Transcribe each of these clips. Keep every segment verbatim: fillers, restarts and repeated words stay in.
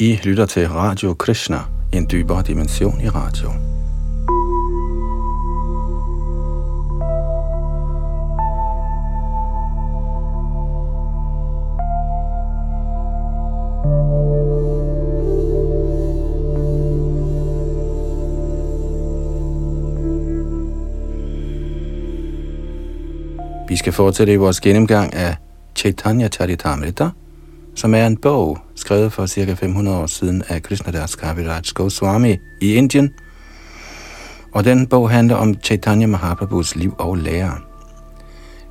I lytter til Radio Krishna, en dybere dimension i radio. Vi skal fortsætte i vores gennemgang af Chaitanya Charitamrita, som er en bog, skrevet for ca. fem hundrede år siden af Krishnadas Kaviraj Goswami i Indien. Og den bog handler om Chaitanya Mahaprabhus liv og lære.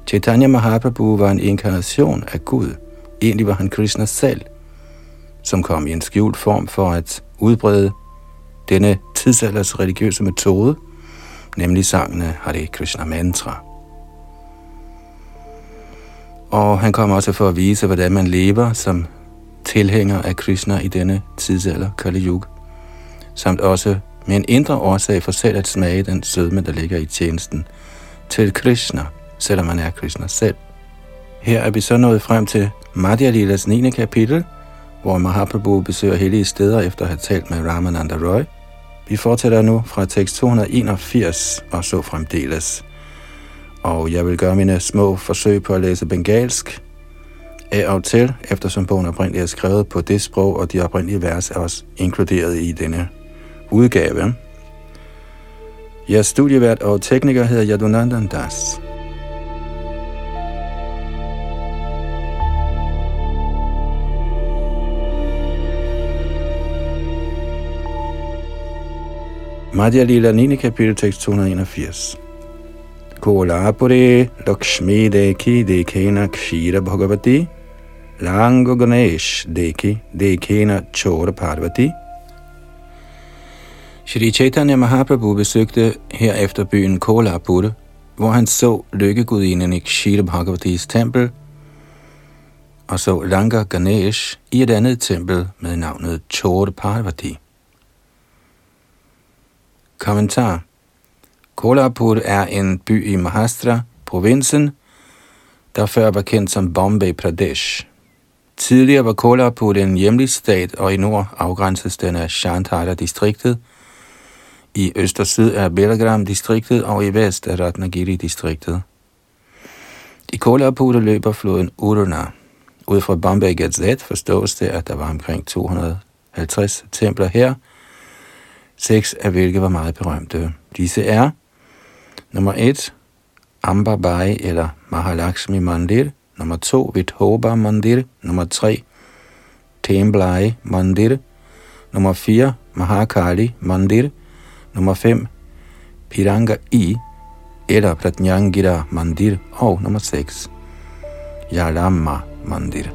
Chaitanya Mahaprabhu var en inkarnation af Gud. Egentlig var han Krishna selv, som kom i en skjult form for at udbrede denne tidsalders religiøse metode, nemlig sangene Hare Krishna Mantra. Og han kom også for at vise, hvordan man lever som tilhænger af Krishna i denne tidsalder, Kali Yuga, samt også med en indre årsag for selv at smage den sødme, der ligger i tjenesten til Krishna, selvom man er Krishna selv. Her er vi så nået frem til Madhya Lilas niende kapitel, hvor Mahaprabhu besøger hellige steder efter at have talt med Ramananda Roy. Vi fortsætter nu fra tekst to hundrede enogfirs og så fremdeles. Og jeg vil gøre mine små forsøg på at læse bengalsk af og til, eftersom bogen oprindeligt er skrevet på det sprog, og de oprindelige vers er også inkluderet i denne udgave. Jeg studievært og tekniker hedder Yadunandan Das. Madhya Lila niende kapitel, tekst to hundrede enogfirs. Kolapuri Lakshmi Deki Dekena Kshira Bhagavati Lango Ganesh Deki Dekena Chora Parvati. Shri Chaitanya Mahaprabhu besøgte herefter byen Kolapur, hvor han så lykkegudinden i Kshira Bhagavatis tempel og så Langa Ganesh i et andet tempel med navnet Chora Parvati. Kommentar. Kolhapur er en by i Maharashtra, provinsen, der før var kendt som Bombay Pradesh. Tidligere var Kolhapur en hjemlig stat, og i nord afgrænses den af Shandhara-distriktet, i øst og syd er Belagram-distriktet og i vest er Ratnagiri-distriktet. I Kolhapur løber floden Uruna. Ud fra Bombay Gazette forstås det, at der var omkring to hundrede og halvtreds templer her, seks af hvilke var meget berømte. Disse er nummer et, Ambabai eller Mahalakshmi Mandir, nummer to, Vithoba Mandir, nummer tre, Temblai Mandir, nummer fire, Mahakali Mandir, nummer fem, Piranga I eller Pratnyangira Mandir og nummer seks, Yalamma Mandir.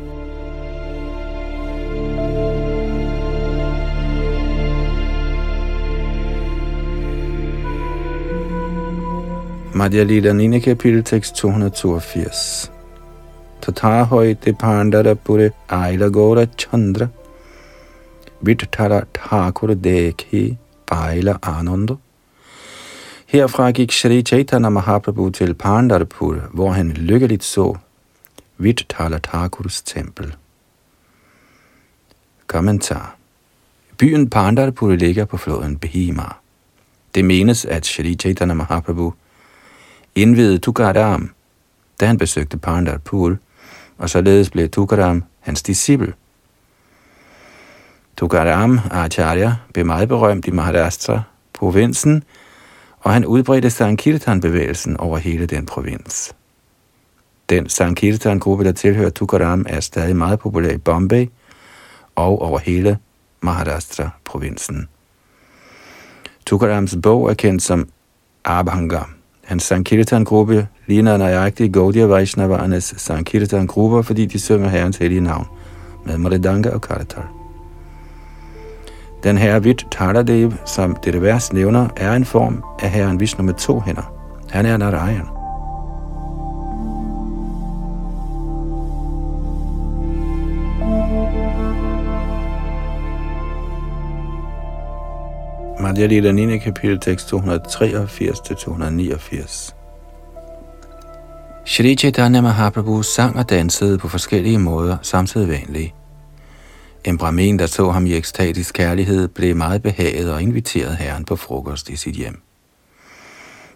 Madhya Lila niende kapitel, tekst to hundrede toogfirs. Tatha høj de pandara pure Aila Gora Chandra Vitthara Thakur Dekhi Aila Ananda. Herfra gik Shri Chaitanya Mahaprabhu til Pandarapur, hvor han lykkeligt så Vitthara Thakurs tempel. Kommentar. Byen Pandarapur ligger på floden Bhima. Det menes, at Shri Chaitanya Mahaprabhu indvidede Tukaram, da han besøgte Pandarapur, og således blev Tukaram hans disciple. Tukaram Acharya blev meget berømt i Maharashtra-provinsen, og han udbredte Sankirtan-bevægelsen over hele den provins. Den Sankirtan-gruppe, der tilhører Tukaram, er stadig meget populær i Bombay og over hele Maharashtra-provinsen. Tukarams bog er kendt som Abhanga. Hans Sankirtan-gruppe ligner nøjagtigt Gaudiya Vaishnavaernes Sankirtan-grupper, fordi de synger Herrens hellige navn med Mridanga og Karatar. Den herre Vittharadev, som dette vers nævner, er en form af herren Vishnu med to hænder. Han er Narayan. Madhya Lila niende kapitel, tekst to hundrede treogfirs til to hundrede niogfirs. Shri Chaitanya Mahaprabhu sang og dansede på forskellige måder samtidig vanlige. En brahmin, der så ham i ekstatisk kærlighed, blev meget behaget og inviterede herren på frokost i sit hjem.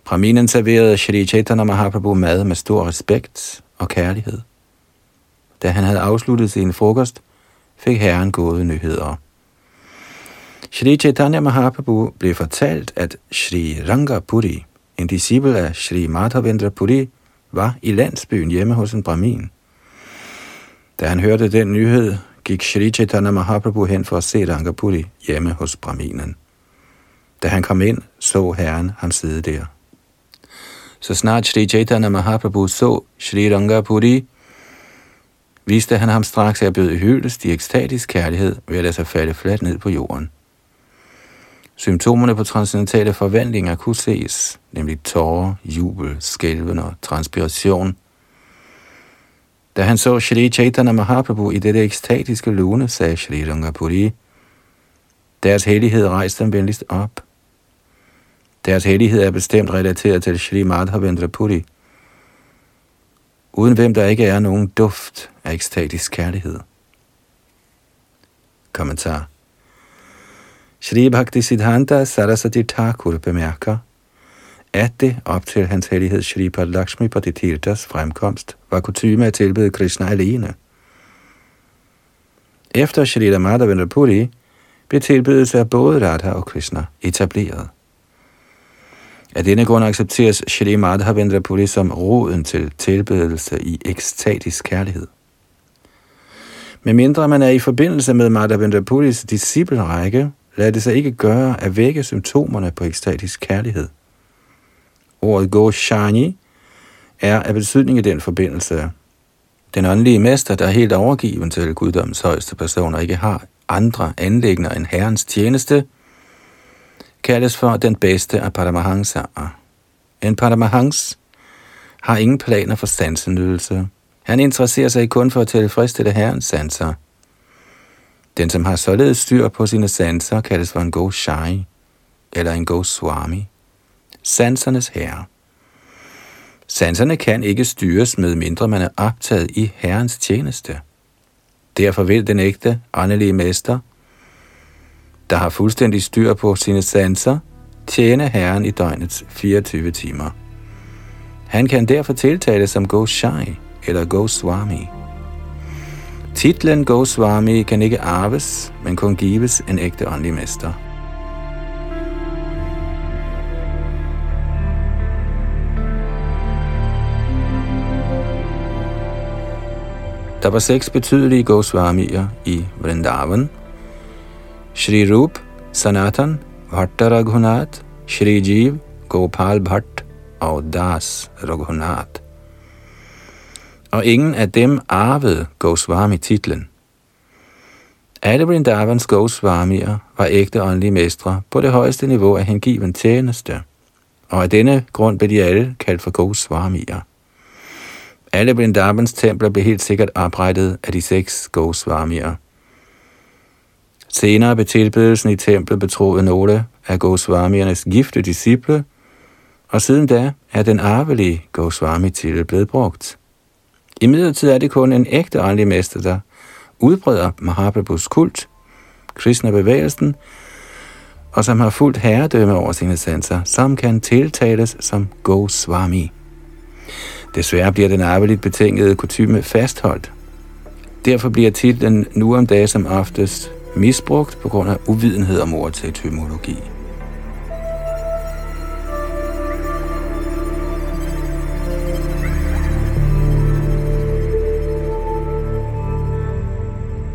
Brahminen serverede Shri Chaitanya Mahaprabhu mad med stor respekt og kærlighed. Da han havde afsluttet sin frokost, fik herren gode nyheder. Shri Chaitanya Mahaprabhu blev fortalt, at Shri Rangapuri, en disciple af Shri Madhavendra Puri, var i landsbyen hjemme hos en brahmin. Da han hørte den nyhed, gik Shri Chaitanya Mahaprabhu hen for at se Rangapuri hjemme hos brahminen. Da han kom ind, så herren ham sidde der. Så snart Shri Chaitanya Mahaprabhu så Shri Rangapuri, viste han ham straks at bøde hyldest i ekstatisk kærlighed ved at lade sig falde fladt ned på jorden. Symptomerne på transcendentale forvandlinger kunne ses, nemlig tårer, jubel, skælven og transpiration. Da han så Shri Chaitanya Mahaprabhu i dette ekstatiske lune, sagde Shri Rangapuri, deres hellighed rejste dem venligst op. Deres hellighed er bestemt relateret til Shri Madhavendra Puri, uden hvem der ikke er nogen duft af ekstatisk kærlighed. Kommentar. Shri Bhaktisiddhanta Saraswati Thakur bemærker, at det op til hans hellighed Shri Pad Lakshmipati Tirthas fremkomst var kutyme at tilbede Krishna alene. Efter Shri Madhavendra Puri blev tilbedelse af både Radha og Krishna etableret. Af denne grund accepteres Shri Madhavendra Puri som roden til tilbedelse i ekstatisk kærlighed. Med mindre man er i forbindelse med Madhavendra Puris disciplerække, lader det sig ikke gøre at vække symptomerne på ekstatisk kærlighed. Ordet Goshani er af betydning i den forbindelse. Den åndelige mester, der er helt overgiven til guddommens højeste person og ikke har andre anliggender end herrens tjeneste, kaldes for den bedste af paramahansaer. En paramahans har ingen planer for sansenydelse. Han interesserer sig kun for at tilfredsstille herrens sanser. Den, som har således styr på sine sanser, kaldes for en Goshai eller en Goswami, sansernes herre. Sanserne kan ikke styres, med mindre man er optaget i herrens tjeneste. Derfor vil den ægte, åndelige mester, der har fuldstændig styr på sine sanser, tjene herren i døgnets fireogtyve timer. Han kan derfor tiltales som Goshai eller Goswami. Titlen Goswami kan ikke arves, men kun gives en ægte åndelig mester. Der var seks betydelige Goswamier i Vrindavan. Shri Rup, Sanatan, Bhatta Raghunath, Shri Jeev, Gopal Bhatt og Das Raghunath. Og ingen af dem arvede Goswami-titlen. Alle Vrindavans Goswamier var ægte åndelige mestre på det højeste niveau af hengiven tjeneste, og af denne grund blev de alle kaldt for Goswamier. Alle Vrindavans templer blev helt sikkert oprettet af de seks Goswamier. Senere blev tilbedelsen i templet betroet nogle af Goswamiernes gifte disciple, og siden da er den arvelige Goswami-titel blevet brugt. Imidlertid er det kun en ægte åndelig mester, der udbreder Mahaprabhus kult, Krishna-bevægelsen, og som har fuldt herredømme over sine sanser, som kan tiltales som Goswami. Desværre bliver den arveligt betingede kutyme fastholdt. Derfor bliver titlen nu om dagen som oftest misbrugt på grund af uvidenhed om ord til etymologi.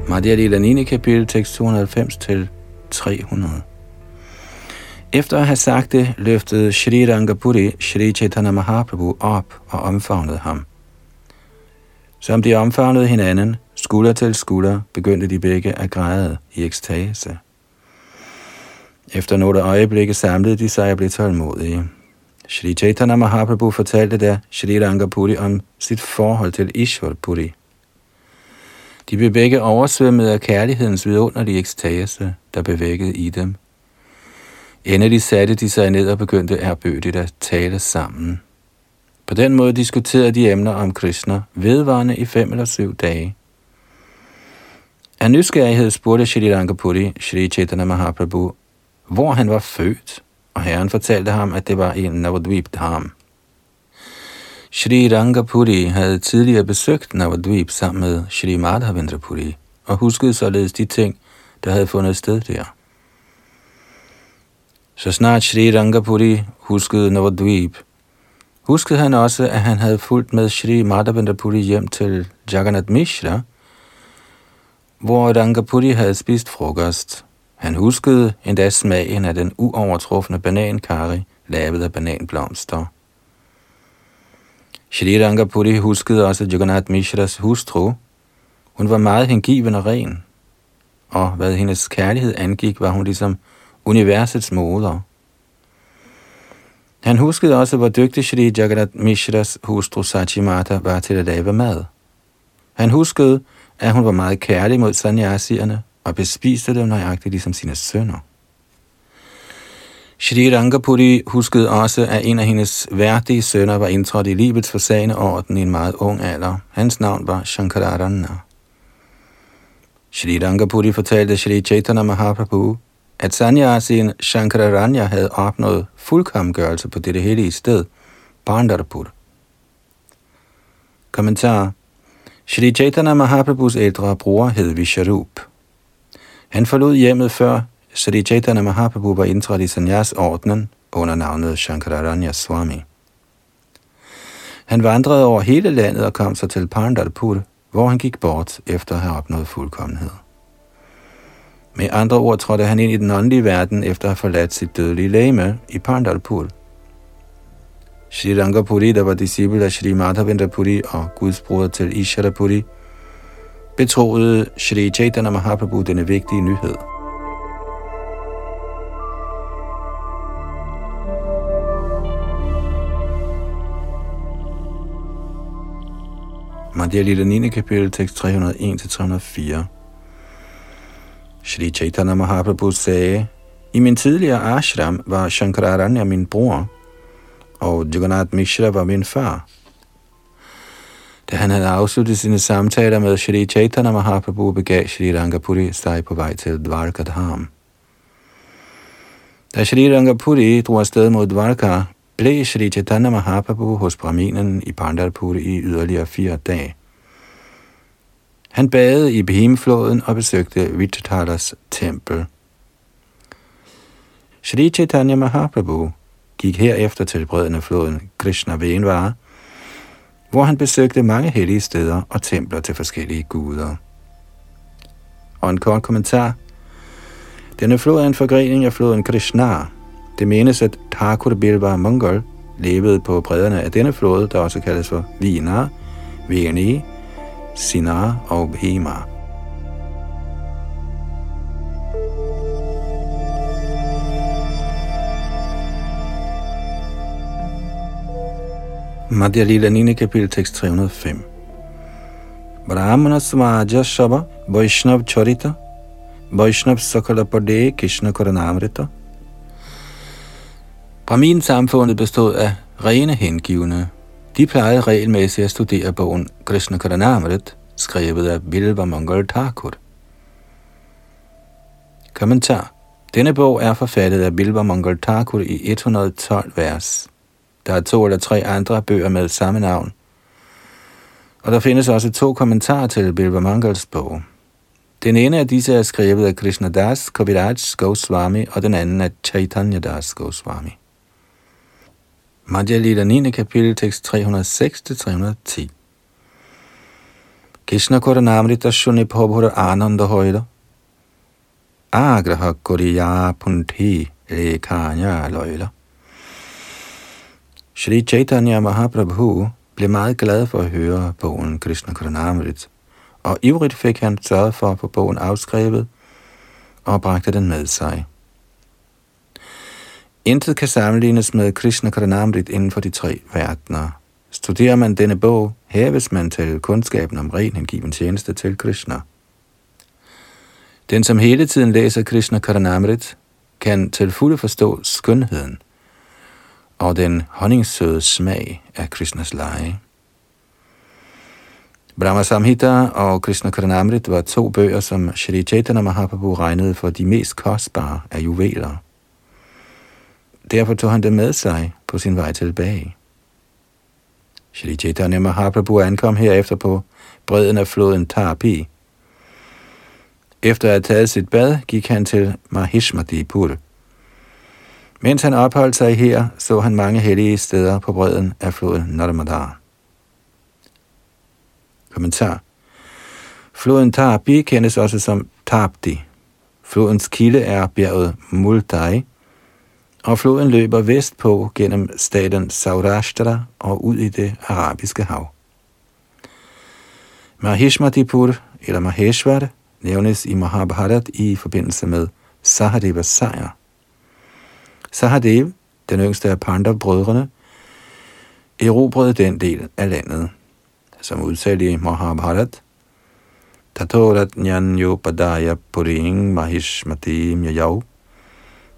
Madhya Lila niende kapitel, tekst to hundrede og halvfems til tre hundrede. Efter at have sagt det, løftede Shri Rangapuri Shri Chaitanya Mahaprabhu op og omfavnede ham. Som de omfavnede hinanden, skulder til skulder, begyndte de begge at græde i ekstase. Efter nogle øjeblikke samlede de sig og blev tålmodige. Shri Chaitanya Mahaprabhu fortalte da Shri Rangapuri om sit forhold til Ishvara Puri. De blev begge oversvømmet af kærlighedens vidunderlige ekstase, der bevægede i dem. Endelig satte de sig ned og begyndte ærbødigt at tale sammen. På den måde diskuterede de emner om Krishna vedvarende i fem eller syv dage. Af nysgerrighed spurgte Shri Rangapuri Shri Chaitanya Mahaprabhu, hvor han var født, og herren fortalte ham, at det var i Navadvip Dham. Shri Rangapuri havde tidligere besøgt Navadvip sammen med Shri Madhavendra Puri, og huskede således de ting, der havde fundet sted der. Så snart Shri Rangapuri huskede Navadvip, huskede han også, at han havde fulgt med Shri Madhavendra Puri hjem til Jagannath Mishra, hvor Rangapuri havde spist frokost. Han huskede endda smagen af den uovertrufne banankari, lavet af bananblomster. Shri Rangapuri huskede også Jagannath Mishras hustru. Hun var meget hengiven og ren, og hvad hendes kærlighed angik, var hun ligesom universets moder. Han huskede også, hvor dygtig Shri Jagannath Mishras hustru Sachimata var til at lave mad. Han huskede, at hun var meget kærlig mod sannyasierne og bespiste dem nøjagtigt ligesom sine sønner. Shri Rangapuri huskede også, at en af hendes værdige sønner var indtrådt i livets forsagende orden i en meget ung alder. Hans navn var Shankararana. Shri Rangapuri fortalte Shri Chaitanya Mahaprabhu, at sannyasin Shankararana havde opnået fuldkomgørelse på dette hellige sted, Pandharpur. Kommentar. Shri Chaitanya Mahaprabhus ældre bror hed Visharup. Han forlod hjemmet før Shri Chaitanya Mahaprabhu var indtrådt i sannyasordenen under navnet Shankararanya Swami. Han vandrede over hele landet og kom så til Pandharpur, hvor han gik bort efter at have opnået fuldkommenhed. Med andre ord trådte han ind i den åndelige verden efter at have forladt sit dødelige legeme i Pandharpur. Shri Rangapuri, der var disciple af Shri Madhavendra Puri og Guds broder til Isharapuri, betroede Shri Chaitanya Mahaprabhu denne vigtige nyhed. Madhya Lila niende kapitel, tekst tre hundrede og en til tre hundrede og fire. Shri Chaitanya Mahaprabhu sagde, i min tidligere ashram var Shankararanya min bror, og Jagannath Mishra var min far. Da han havde afsluttet sine samtaler med Shri Chaitanya Mahaprabhu, begav Shri Rangapuri sig på vej til Dvarka Dham. Da Shri Rangapuri drog afsted mod Dvarka, blev Shri Chaitanya Mahaprabhu hos brahminen i Pandharpur i yderligere fire dage. Han badede i Bhimfloden og besøgte Vittalas tempel. Shri Chaitanya Mahaprabhu gik herefter til bredden af floden Krishnavenvara, hvor han besøgte mange hellige steder og templer til forskellige guder. Og en kort kommentar. Denne flod er en forgrening af floden Krishna. Det menes, at Thakur Bilwa Mongol levede på bredderne af denne flod, der også kaldes for Vina, Veni, Sinar og Bhima. Madhya Lila niende kapitel, tekst tre hundrede og fem. Brahmana svaja shava vaishnav charita vaishnav sakala pade krishna karanamrita. Brahmin-samfundet bestod af rene hengivne. De plejede regelmæssigt at studere bogen Krishna Karanamrit, skrevet af Bilwa Mongol Thakur. Kommentar. Denne bog er forfattet af Bilwa Mongol Thakur i et hundrede og tolv vers. Der er to eller tre andre bøger med samme navn. Og der findes også to kommentarer til Bilwa Mongols bog. Den ene af disse er skrevet af Krishnadas Kaviraj Goswami, og den anden af Chaitanya Das Goswami. Madhya Lila niende kapitel, tekst tre hundrede og seks til tre hundrede og ti. Krishna Karanamrita Shunipobhura Ananda Hoyda Agraha Kuriya Punthi Lekanya Loyla. Shri Chaitanya Mahaprabhu blev meget glad for at høre bogen Krishna Karanamrita, og ivrigt fik han sørget for at få bogen afskrevet og bragte den med sig. Intet kan sammenlignes med Krishna Karanamrita inden for de tre verdener. Studerer man denne bog, hæves man til kundskaben om ren hengiven tjeneste til Krishna. Den, som hele tiden læser Krishna Karanamrita, kan til fulde forstå skønheden og den honningsøde smag af Krishnas lege. Brahma Samhita og Krishna Karanamrit var to bøger, som Shri Chaitanya Mahaprabhu regnede for de mest kostbare af juveler. Derfor tog han det med sig på sin vej tilbage. Shri Chaitanya Mahaprabhu ankom herefter på bredden af floden Tapi. Efter at have taget sit bad, gik han til Mahishmadipur. Mens han opholdt sig her, så han mange hellige steder på bredden af floden Narmada. Kommentar. Floden Tapi kendes også som Tapti. Flodens kilde er bjerget Multai, og floden løber vestpå gennem staten Saurashtra og ud i det arabiske hav. Mahishmadipur eller Maheshwar nævnes i Mahabharat i forbindelse med Sahadevas sejr. Sahadev, den yngste af Pandav-brødrene, erobrede den del af landet, som udtalt i Mahabharat. Tatoratnyanyo padaya puring mahishmatim yayav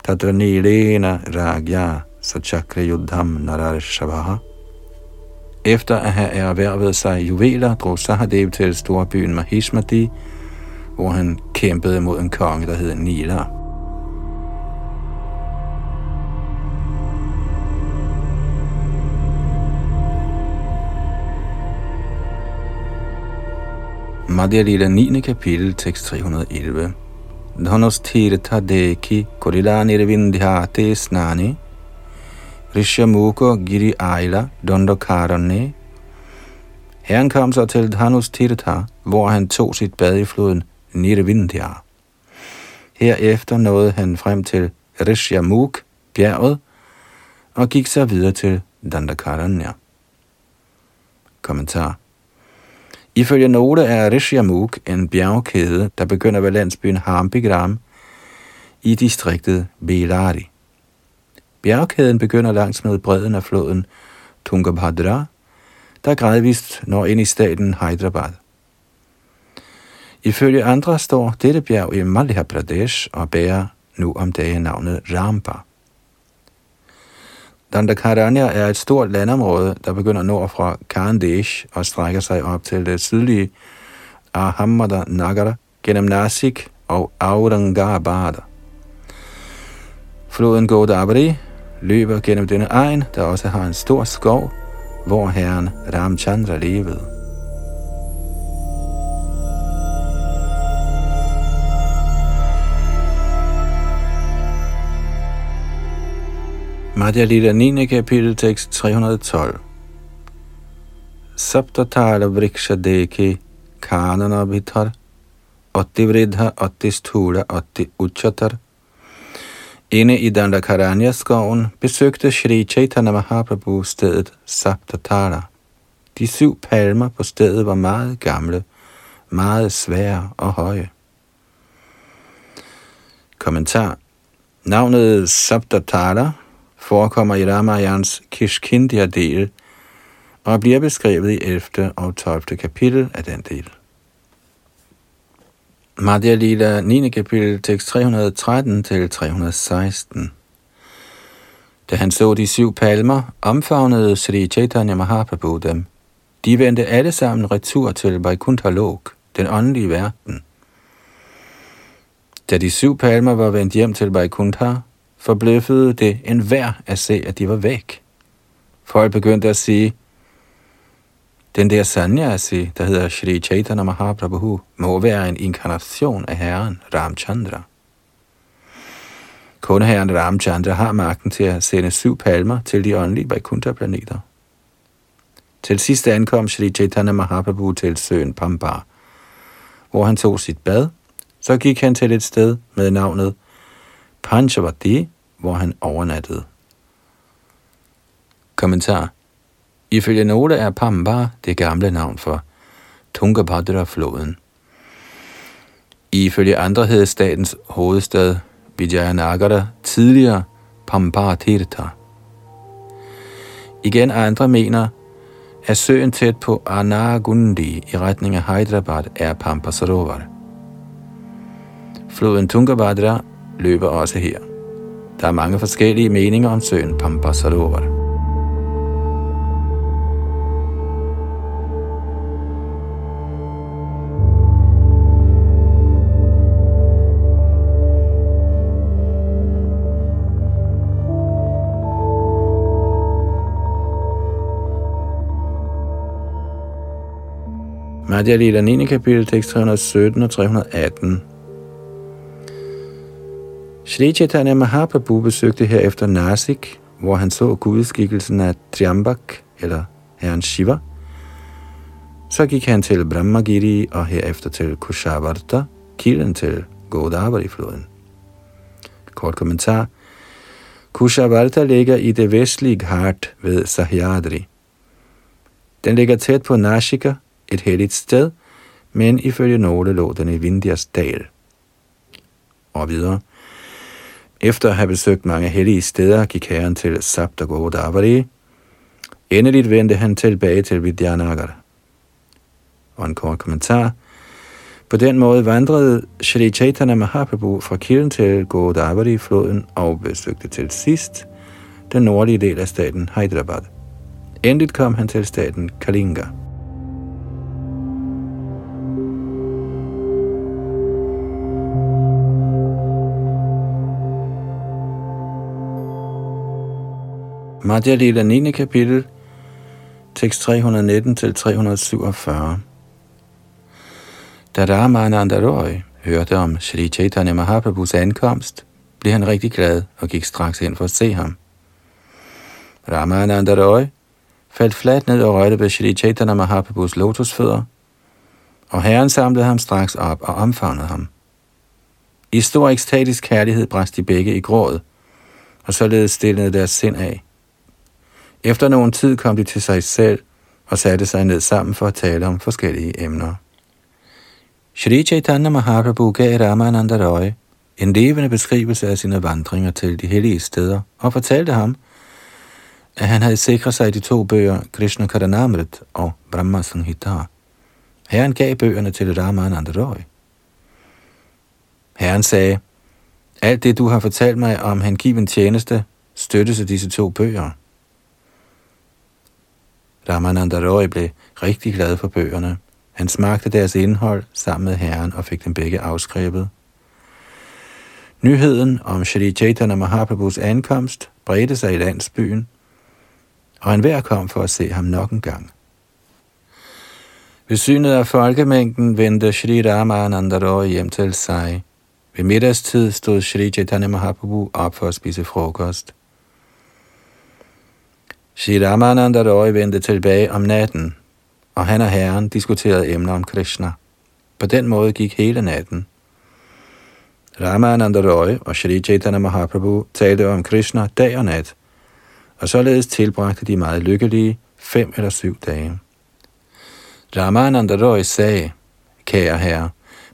tatranilena ragya sachakrayudham nararshavaha. Efter at have erhvervet sig juveler, drog Sahadev til storbyen Mahishmati, hvor han kæmpede mod en konge, der hed Nila. Madhya Lila niende kapitel, tekst tre hundrede og elleve. Dhanasthirtha deki korila nirvindhyate snani Rishamukha giri aila dondakarane. Herren kom så til Dhanasthirtha, hvor han tog sit bad i floden Nirvindhya. Herefter nåede han frem til Rishamukha bjerget og gik så videre til Dandakaranya. Kommentar. Ifølge note er Rishamukha en bjergkæde, der begynder ved landsbyen Hampigram i distriktet Bellari. Bjergkæden begynder langs med bredden af floden Tungabhadra, der gradvist når ind i staten Hyderabad. Ifølge andre står dette bjerg i Madhya Pradesh og bærer nu om dagen navnet Ramba. Dandakaranya er et stort landområde, der begynder nord fra Khandesh og strækker sig op til det sydlige Ahmednagar gennem Nasik og Aurangabad. Floden Godavari løber gennem denne egen, der også har en stor skov, hvor herren Ramchandra levede. Madhya Lila niende kapitel, tekst tre hundrede og tolv. Saptatala vriksha deki kanana bithar otti vridha otti sthula otti uchatar. Inde i Dandakaranya-skoven besøgte Shri Chaitanya Mahaprabhu stedet Saptatala. De syv palmer på stedet var meget gamle, meget svære og høje. Kommentar. Navnet Saptatala forekommer i Ramayans Kishkindya-del og bliver beskrevet i ellevte og tolvte kapitel af den del. Madhya Lila niende kapitel, tekst tre hundrede og tretten til tre hundrede og seksten. Da han så de syv palmer, omfavnede Sri Chaitanya Mahaprabhu dem. De vendte alle sammen retur til Vaikuntha Lok, den åndelige verden. Da de syv palmer var vendt hjem til Vaikuntha, forbløffede det enhver at se, at de var væk. Folk begyndte at sige, den der sannyasi, der hedder Shri Chaitanya Mahaprabhu, må være en inkarnation af herren Ramchandra. Kun herren Ramchandra har magten til at sende syv palmer til de åndelige Vaikuntha-planeter. Til sidst ankom Shri Chaitanya Mahaprabhu til søen Pambar, hvor han tog sit bad. Så gik han til et sted med navnet Panchavati, hvor han overnattede. Kommentar. Ifølge nogle er Pambar det gamle navn for Tungabhadra-floden. Ifølge andre hed statens hovedstad Vijayanagara tidligere Pambar-Tirtha. Igen andre mener, at søen tæt på Anagundi i retning af Hyderabad er Pampasarovar. Floden Tungabhadra løber også her. Der er mange forskellige meninger om søen Pampasarovar. Madhya-lila niende kapitel, tekst tre hundrede og sytten og tre hundrede og atten. Shri Chaitanya Mahaprabhu besøgte herefter Nasik, hvor han så gudskikkelsen af Triambak, eller herren Shiva. Så gik han til Brahmagiri og herefter til Kushavarta, kilden til Godavari-floden. Kort kommentar. Kushavarta ligger i det vestlige Ghat ved Sahyadri. Den ligger tæt på Nashika, et helligt sted, men ifølge nogle lå den i Vindhyas dal. Og videre. Efter at have besøgt mange hellige steder, gik herren til Sapta Godavari. Endeligt vendte han tilbage til Vidyanagar. Og en kort kommentar. På den måde vandrede Shri Chaitanya Mahaprabhu fra kilden til Godavari-floden og besøgte til sidst den nordlige del af staten Hyderabad. Endeligt kom han til staten Kalinga. Madhya-lila niende kapitel, tekst tre hundrede og nitten til tre hundrede og syvogfyrre. Da Ramananda Roy hørte om Shri Chaitanya Mahaprabhus ankomst, blev han rigtig glad og gik straks ind for at se ham. Ramananda Roy faldt fladt ned og rørte ved Shri Chaitanya Mahaprabhus lotusfødder, og herren samlede ham straks op og omfavnede ham. I stor ekstatisk kærlighed brast de begge i gråd, og således stillede deres sind af. Efter nogen tid kom de til sig selv og satte sig ned sammen for at tale om forskellige emner. Shri Chaitanya Mahaprabhu gav Ramananda Roy en levende beskrivelse af sine vandringer til de hellige steder og fortalte ham, at han havde sikret sig de to bøger Krishna Karanamrit og Brahma Sanghita. Herren gav bøgerne til Ramananda Roy. Herren sagde, alt det du har fortalt mig om hengiven tjeneste støttes af disse to bøger. Ramananda Roy blev rigtig glad for bøgerne. Han smagte deres indhold sammen med herren og fik dem begge afskrevet. Nyheden om Shri Chaitanya Mahaprabhus ankomst bredte sig i landsbyen, og enhver kom for at se ham nok en gang. Ved synet af folkemængden vendte Shri Ramananda Roy hjem til sig. Ved middagstid stod Shri Chaitanya Mahaprabhu op for at spise frokost. Shri Ramananda Roy vendte tilbage om natten, og han og herren diskuterede emner om Krishna. På den måde gik hele natten. Ramananda Roy og Shri Chaitanya Mahaprabhu talte om Krishna dag og nat, og således tilbragte de meget lykkelige fem eller syv dage. Ramananda Roy sagde, kære herre,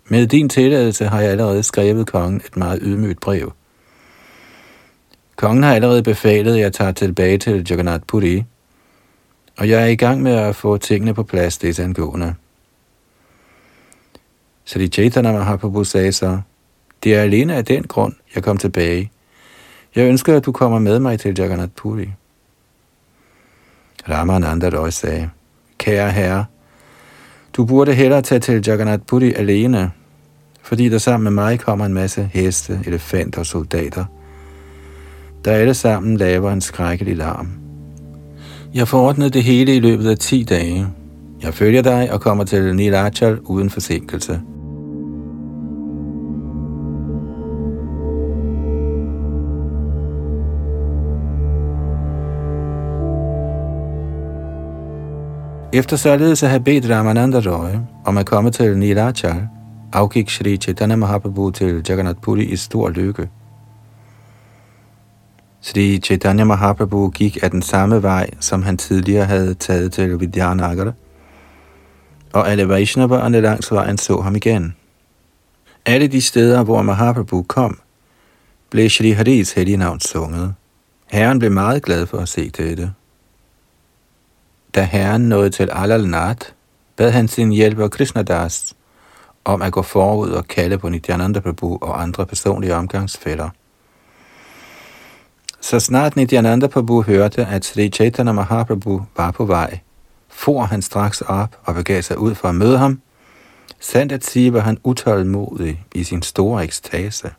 med din tilladelse har jeg allerede skrevet kongen et meget ydmygt brev. Kongen har allerede befalet, at jeg tager tilbage til Jagannath Puri, og jeg er i gang med at få tingene på plads desangående. Shri Chaitanya Mahaprabhu sagde så, det er alene af den grund, jeg kom tilbage. Jeg ønsker, at du kommer med mig til Jagannath Puri. Ramananda Roy sagde, kære herre, du burde hellere tage til Jagannath Puri alene, fordi der sammen med mig kommer en masse heste, elefanter og soldater, der alle sammen laver en skrækkelig larm. Jeg forordnede det hele i løbet af ti dage. Jeg følger dig og kommer til Nilachal uden forsinkelse. Efter således at have bedt Ramananda Roy om at komme til Nilachal, afgik Shri Chaitanya Mahaprabhu til Jagannath Puri i stor lykke. Shri Chaitanya Mahaprabhu gik af den samme vej, som han tidligere havde taget til Vidyanagar, og alle Vaishnavaerne langs vejen så ham igen. Alle de steder, hvor Mahaprabhu kom, blev Shri Haris hellige navn sunget. Herren blev meget glad for at se dette. Da herren nåede til Alalnath, bad han sin hjælper Krishnadas om at gå forud og kalde på Nityananda Prabhu og andre personlige omgangsfæller. Så snart Nityananda Prabhu hørte, at Sri Chaitanya Mahaprabhu var på vej, for han straks op og begav sig ud for at møde ham. Sandt at sige var han utålmodig i sin store ekstase.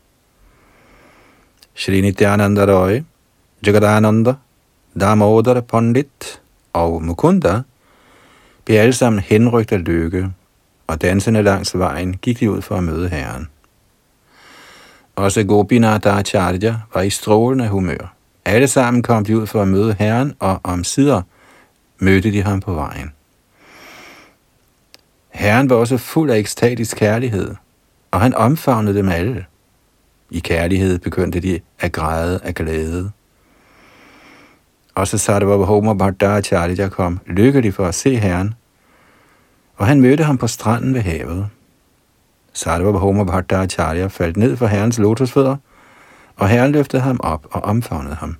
Shri Nityananda Roy, Jagadananda, Damodar Pandit og Mukunda blev alle sammen henrygt af lykke og dansende langs vejen gik de ud for at møde Herren. Også Gopinathacharya var i strålende humør. Alle sammen kom de ud for at møde Herren, og omsider mødte de ham på vejen. Herren var også fuld af ekstatisk kærlighed, og han omfavnede dem alle. I kærlighed begyndte de at græde af glæde. Og så Sarvabhauma Bhattacharya kom lykkelig for at se Herren, og han mødte ham på stranden ved havet. Sarvabhauma Bhattacharya faldt ned for Herrens lotusfødder, og Herren løftede ham op og omfavnede ham.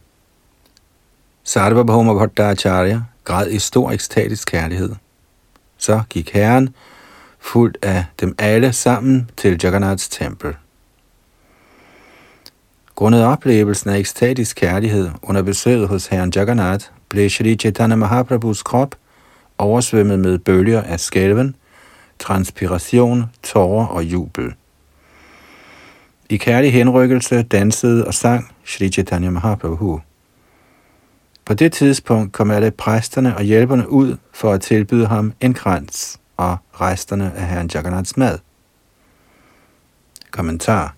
Sarvabhauma Bhattacharya græd i stor ekstatisk kærlighed. Så gik Herren, fuldt af dem alle, sammen til Jagannaths tempel. Grundet oplevelsen af ekstatisk kærlighed under besøget hos Herren Jagannath, blev Shri Chaitanya Mahaprabhus krop oversvømmet med bølger af skælven, transpiration, tårer og jubel. I kærlig henrykkelse dansede og sang Shri Chaitanya Mahaprabhu. På det tidspunkt kom alle præsterne og hjælperne ud for at tilbyde ham en krans og resterne af Herren Jagannaths mad. Kommentar.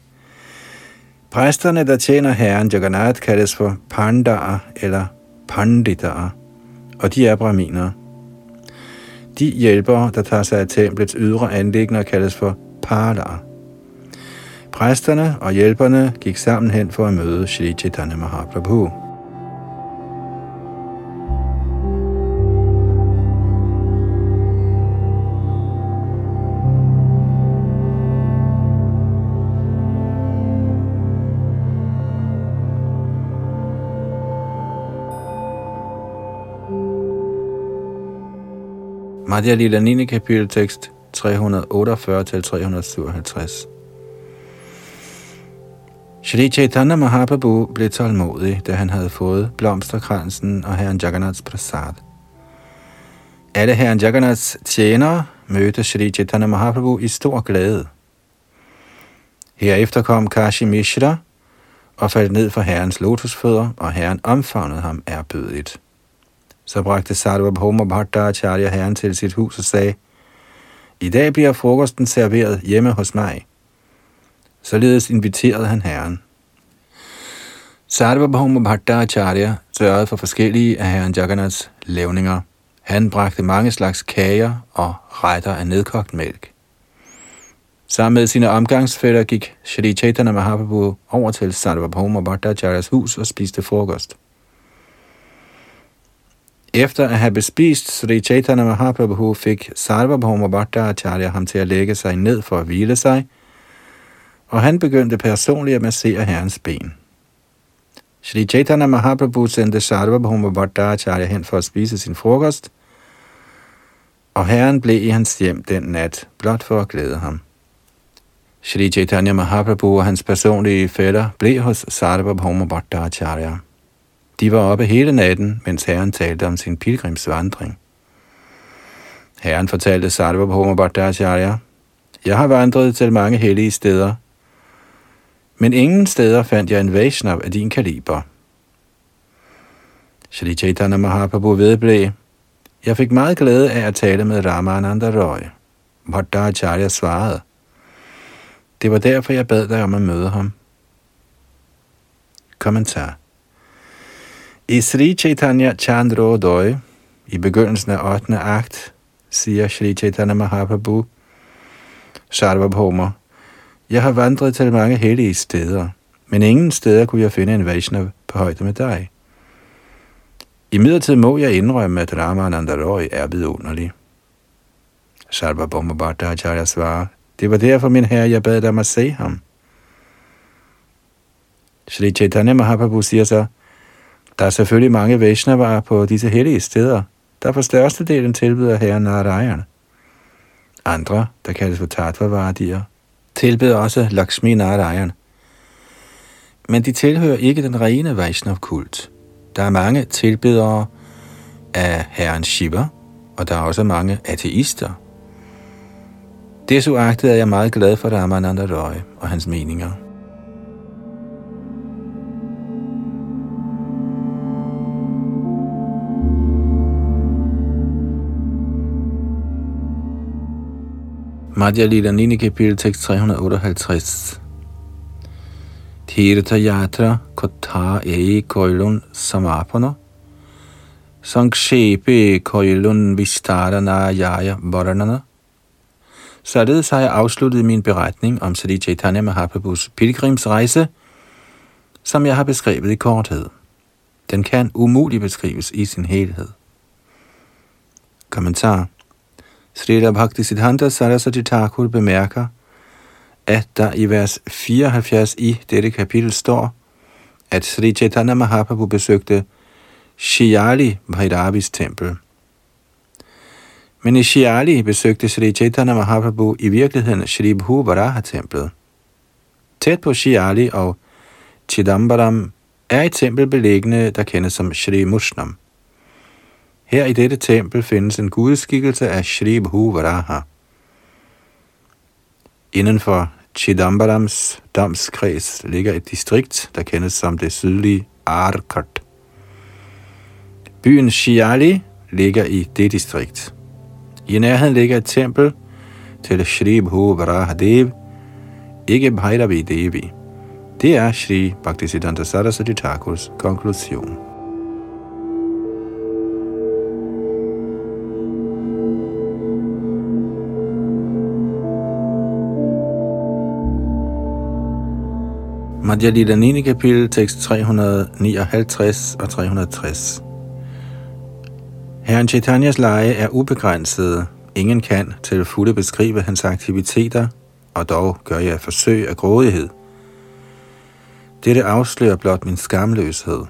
Præsterne, der tjener Herren Jagannath, kaldes for panda'er eller pandita'er, og de er brahminer. De hjælpere, der tager sig af templets ydre anliggender, kaldes for pala'er. Præsterne og hjælperne gik sammen hen for at møde Shri Chaitanya Mahaprabhu. Madhya Lila niende kapitel tekst tre hundrede otteogfyrre til tre hundrede syvoghalvtreds. Shri Chaitanya Mahaprabhu blev tålmodig, da han havde fået blomsterkransen og Herren Jagannaths prasad. Alle Herren Jagannaths tjenere mødte Shri Chaitanya Mahaprabhu i stor glæde. Herefter kom Kashi Mishra og faldt ned for Herrens lotusfødder, og Herren omfavnede ham ærbødigt. Så bragte Sarvabhauma Bhattacharya Herren til sit hus og sagde: "I dag bliver frokosten serveret hjemme hos mig." Således inviterede han Herren. Sarvabhauma Bhattacharya sørgede for forskellige af Herren Jagannaths levninger. Han bragte mange slags kager og retter af nedkogt mælk. Sammen med sine omgangsfæller gik Shri Chaitanya Mahaprabhu over til Sarvabhauma Bhattacharyas hus og spiste frokost. Efter at have bespist Sri Chaitanya Mahaprabhu, fik Sarvabhauma Bhattacharya ham til at lægge sig ned for at hvile sig, og han begyndte personligt at massere Herrens ben. Sri Chaitanya Mahaprabhu sendte Sarvabhauma Bhattacharya hen for at spise sin frokost, og Herren blev i hans hjem den nat, blot for at glæde ham. Sri Chaitanya Mahaprabhu og hans personlige fæller blev hos Sarvabhauma Bhattacharya. De var oppe hele natten, mens Herren talte om sin pilgrimsvandring. Herren fortalte Sarvabhauma Bhattacharya: "Jeg har vandret til mange hellige steder, men ingen steder fandt jeg en Vaishnav af din kaliber." Shri Chaitanya Mahaprabhu vedblev: "Jeg fik meget glæde af at tale med Ramananda Roy." Bhattacharya svarede: "Det var derfor, jeg bad dig om at møde ham." Kommentar. I Sri Chaitanya Chandrodaya, i begyndelsen af ottende akt, siger Sri Chaitanya Mahaprabhu: "Sarvabhauma, jeg har vandret til mange hellige steder, men ingen steder kunne jeg finde en Vaishnav på højde med dig. Imidlertid må jeg indrømme, at Ramananda Roy er vidunderlig." Sarvabhauma Bhattacharya svarer: "Det var derfor, min herre, jeg bad dig om at se ham." Sri Chaitanya Mahaprabhu siger så: "Der er selvfølgelig mange Vaishnavaer på disse hellige steder, der for størstedelen tilbyder Herren Narayan. Andre, der kaldes for Tattvavadier, tilbyder også Lakshmi Narayan. Men de tilhører ikke den rene Vaishnav-kult. Der er mange tilbedere af Herren Shiva, og der er også mange ateister. Desuagtet er jeg meget glad for Ramananda Roy og hans meninger." Madhya Lila niende kapitel, tekst tre hundrede otteoghalvtreds. Tirtha Yatra Kotha E Koilun Samapana Sankshepe Koilun Vistarana Jaya Varanana. Således har jeg afsluttet min beretning om Sri Chaitanya Mahaprabhus pilgrimsrejse, som jeg har beskrevet i korthed. Den kan umuligt beskrives i sin helhed. Kommentar. Srila Bhaktisiddhanta Saraswati Thakur bemærker, at der i vers fireoghalvfjerds i dette kapitel står, at Sri Chaitanya Mahaprabhu besøgte Shiali Bhairavis tempel. Men i Shiali besøgte Sri Chaitanya Mahaprabhu i virkeligheden Shri Bhuvaraha-templet. Tæt på Shiali og Chidambaram er et tempel beliggende, der kendes som Shri Mushnam. Her i dette tempel findes en gudskikkelse af Shri Bhuvaraha. Inden for Chidambarams domskreds ligger et distrikt, der kendes som det sydlige Arcot. Byen Shiali ligger i det distrikt. I nærheden ligger et tempel til Shri Bhuvaraha Dev, ikke Bhairavi Devi. Det er Shri Bhaktisiddhanta Saraswati Thakurs konklusion. Madhya Lila niende kapitel, tekst tre hundrede nioghalvtreds og tre hundrede tres. Herren Chaitanyas leje er ubegrænset. Ingen kan til fulde beskrive hans aktiviteter, og dog gør jeg forsøg af grådighed. Dette afslører blot min skamløshed.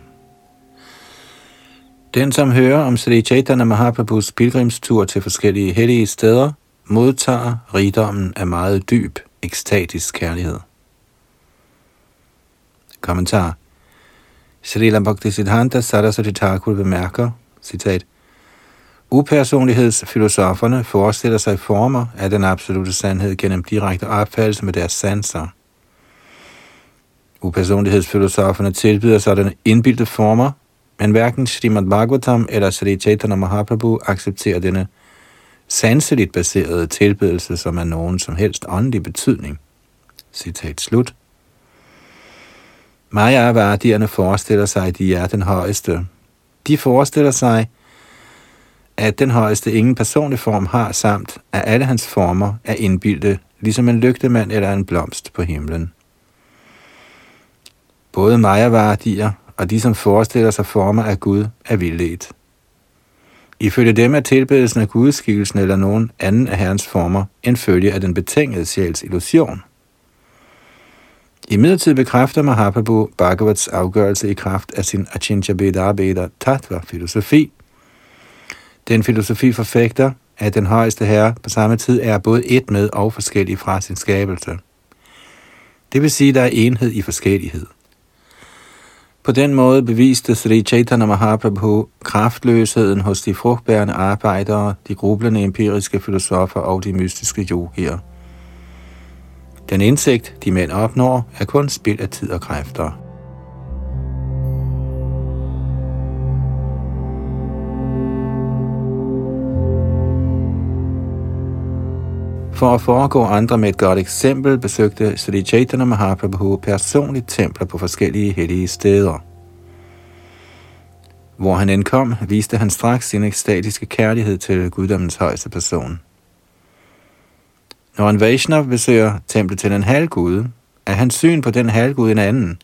Den, som hører om Sri Chaitanya Mahaprabhus pilgrimstur til forskellige hellige steder, modtager rigdommen af meget dyb, ekstatisk kærlighed. Kommentar. Srila Bhaktisiddhanta Saraswati Thakur bemærker, citat, upersonlighedsfilosoferne forestiller sig former af den absolute sandhed gennem direkte opfattelse med deres sanser. Upersonlighedsfilosoferne tilbyder sådanne indbildte former, men hverken Srimad Bhagavatam eller Sri Chaitanya Mahaprabhu accepterer denne sanseligt baserede tilbedelse, som er nogen som helst åndelig betydning. Citat slut. Maya-vardierne forestiller sig, at de er den højeste. De forestiller sig, at den højeste ingen personlig form har, samt at alle hans former er indbildte, ligesom en lygtemand eller en blomst på himlen. Både Maya-vardier og de, som forestiller sig former af Gud, er vildledt. Ifølge dem er tilbedelsen af gudskikkelsen eller nogen anden af herrens former en følge af den betingede sjæls illusion. I midlertid bekræfter Mahaprabhu Bhagavats afgørelse i kraft af sin Achinchabheda-bheda tattva-filosofi. Den filosofi forfægter, at den højeste herre på samme tid er både et med og forskellig fra sin skabelse. Det vil sige, at der er enhed i forskellighed. På den måde beviste Sri Chaitanya Mahaprabhu kraftløsheden hos de frugtbærende arbejdere, de grublende empiriske filosofer og de mystiske yogier. Den indsigt, de mænd opnår, er kun spild af tid og kræfter. For at foregå andre med et godt eksempel, besøgte Sri Chaitanya Mahaprabhu personligt templer på forskellige hellige steder. Hvor han indkom, viste han straks sin ekstatiske kærlighed til guddommens højeste person. Når en Vaishnav besøger templet til en halvgud, er hans syn på den halvgud en anden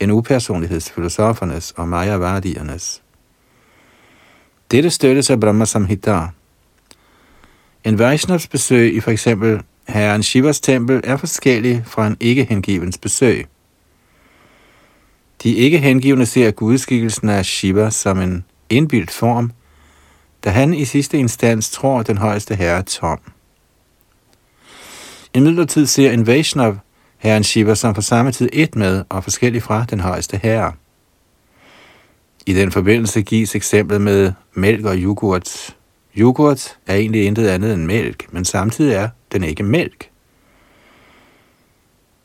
end upersonlighedsfilosofernes og Maya-vardiernes. Dette støttes af Brahma Samhita. En Vaishnavs besøg i for eksempel herren Shivas tempel er forskellig fra en ikke-hengivens besøg. De ikke-hengivne ser gudskikkelsen af Shiva som en indbildt form, da han i sidste instans tror den højeste herre er tom. I midlertid ser en Vaishnav herren Shiva som på samme tid et med og forskellig fra den højeste herre. I den forbindelse gives eksemplet med mælk og yoghurt. Yoghurt er egentlig intet andet end mælk, men samtidig er den ikke mælk.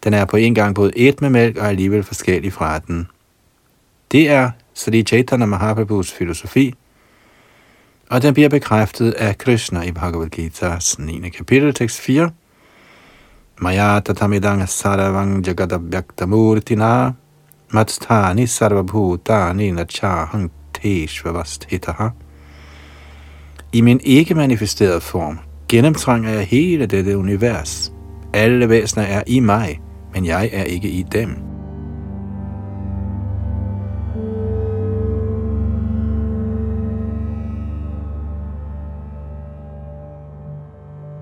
Den er på en gang både et med mælk og alligevel forskellig fra den. Det er Sri Chaitanya Mahaprabhus filosofi, og den bliver bekræftet af Krishna i Bhagavad Gita's niende kapitel, tekst fire, Maya tatamidang saravang jagadavyaktamurtina matsthani sarvabhutani nachahang teshvavasthitaha. I min ikke-manifesterede form gennemtrænger jeg hele dette univers. Alle væsener er i mig, men jeg er ikke i dem.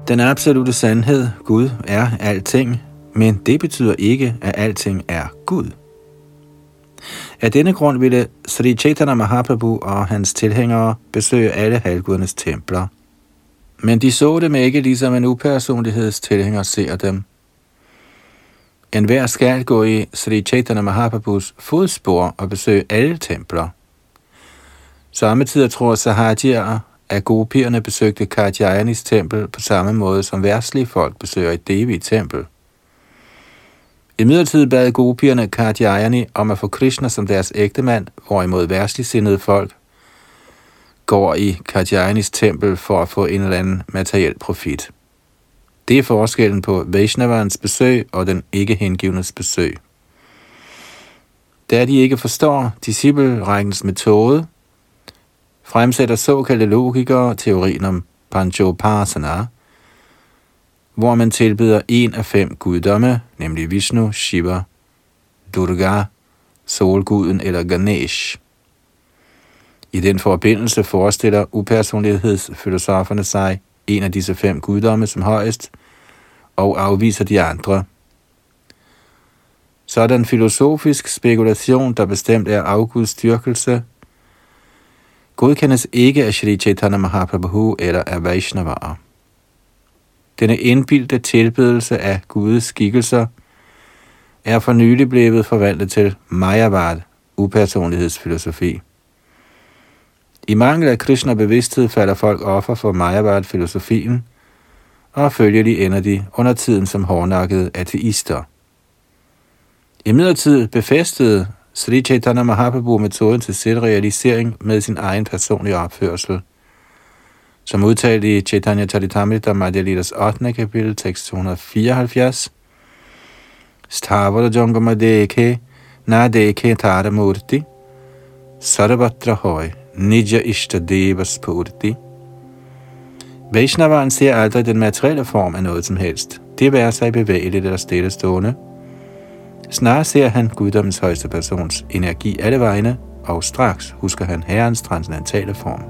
Den absolutte sandhed, Gud, er alting, men det betyder ikke, at alting er Gud. Af denne grund ville Sri Chaitanya Mahaprabhu og hans tilhængere besøge alle halvgudernes templer. Men de så dem ikke, ligesom en upersonligheds tilhænger ser dem. En hver skal gå i Sri Chaitanya Mahaprabhus fodspor og besøge alle templer. Samtidig tror Sahajier, at gopierne besøgte Kajayanis tempel på samme måde, som værtslige folk besøger et Devi-tempel. Imidlertid bad gopierne Katyayani om at få Krishna som deres ægtemand, hvorimod værtsligt sindede folk går i Katyayanis tempel for at få en eller anden materiel profit. Det er forskellen på Vaishnavarens besøg og den ikke-hengivnes besøg. Da de ikke forstår disciplerækkens metode, fremsætter såkaldte logikere teorien om Panchopasana, hvor man tilbyder en af fem guddomme, nemlig Vishnu, Shiva, Durga, solguden eller Ganesh. I den forbindelse forestiller upersonlighedsfilosoferne sig en af disse fem guddomme som højest, og afviser de andre. Sådan filosofisk spekulation, der bestemt er afguds dyrkelse, godkendes ikke af Sri Chaitanya Mahaprabhu eller af Vaishnavaer. Denne indbildte tilbedelse af Guds skikkelser er for nylig blevet forvandlet til Mayavad, upersonlighedsfilosofi. I mangel af Krishna-bevidsthed falder folk offer for Mayavad-filosofien, og følgelig ender de under tiden som hårdnakkede ateister. Imidlertid befæstede Sri Chaitanya Mahaprabhu metoden til selvrealisering med sin egen personlige opførsel. Som udtalt i Chaitanya Charitamrita Madhya Litas ottende kapitel, tekst to hundrede fireoghalvfjerds, Sthavara jangama dekhe, na dekhe tara murti, sarvatra hoy, nija ishta devas purti. Vaishnavaren ser aldrig den materielle form af noget som helst. Det værer sig bevægeligt eller stillestående. Snarere ser han guddommens højeste persons energi alle vegne, og straks husker han herrens transcendentale form.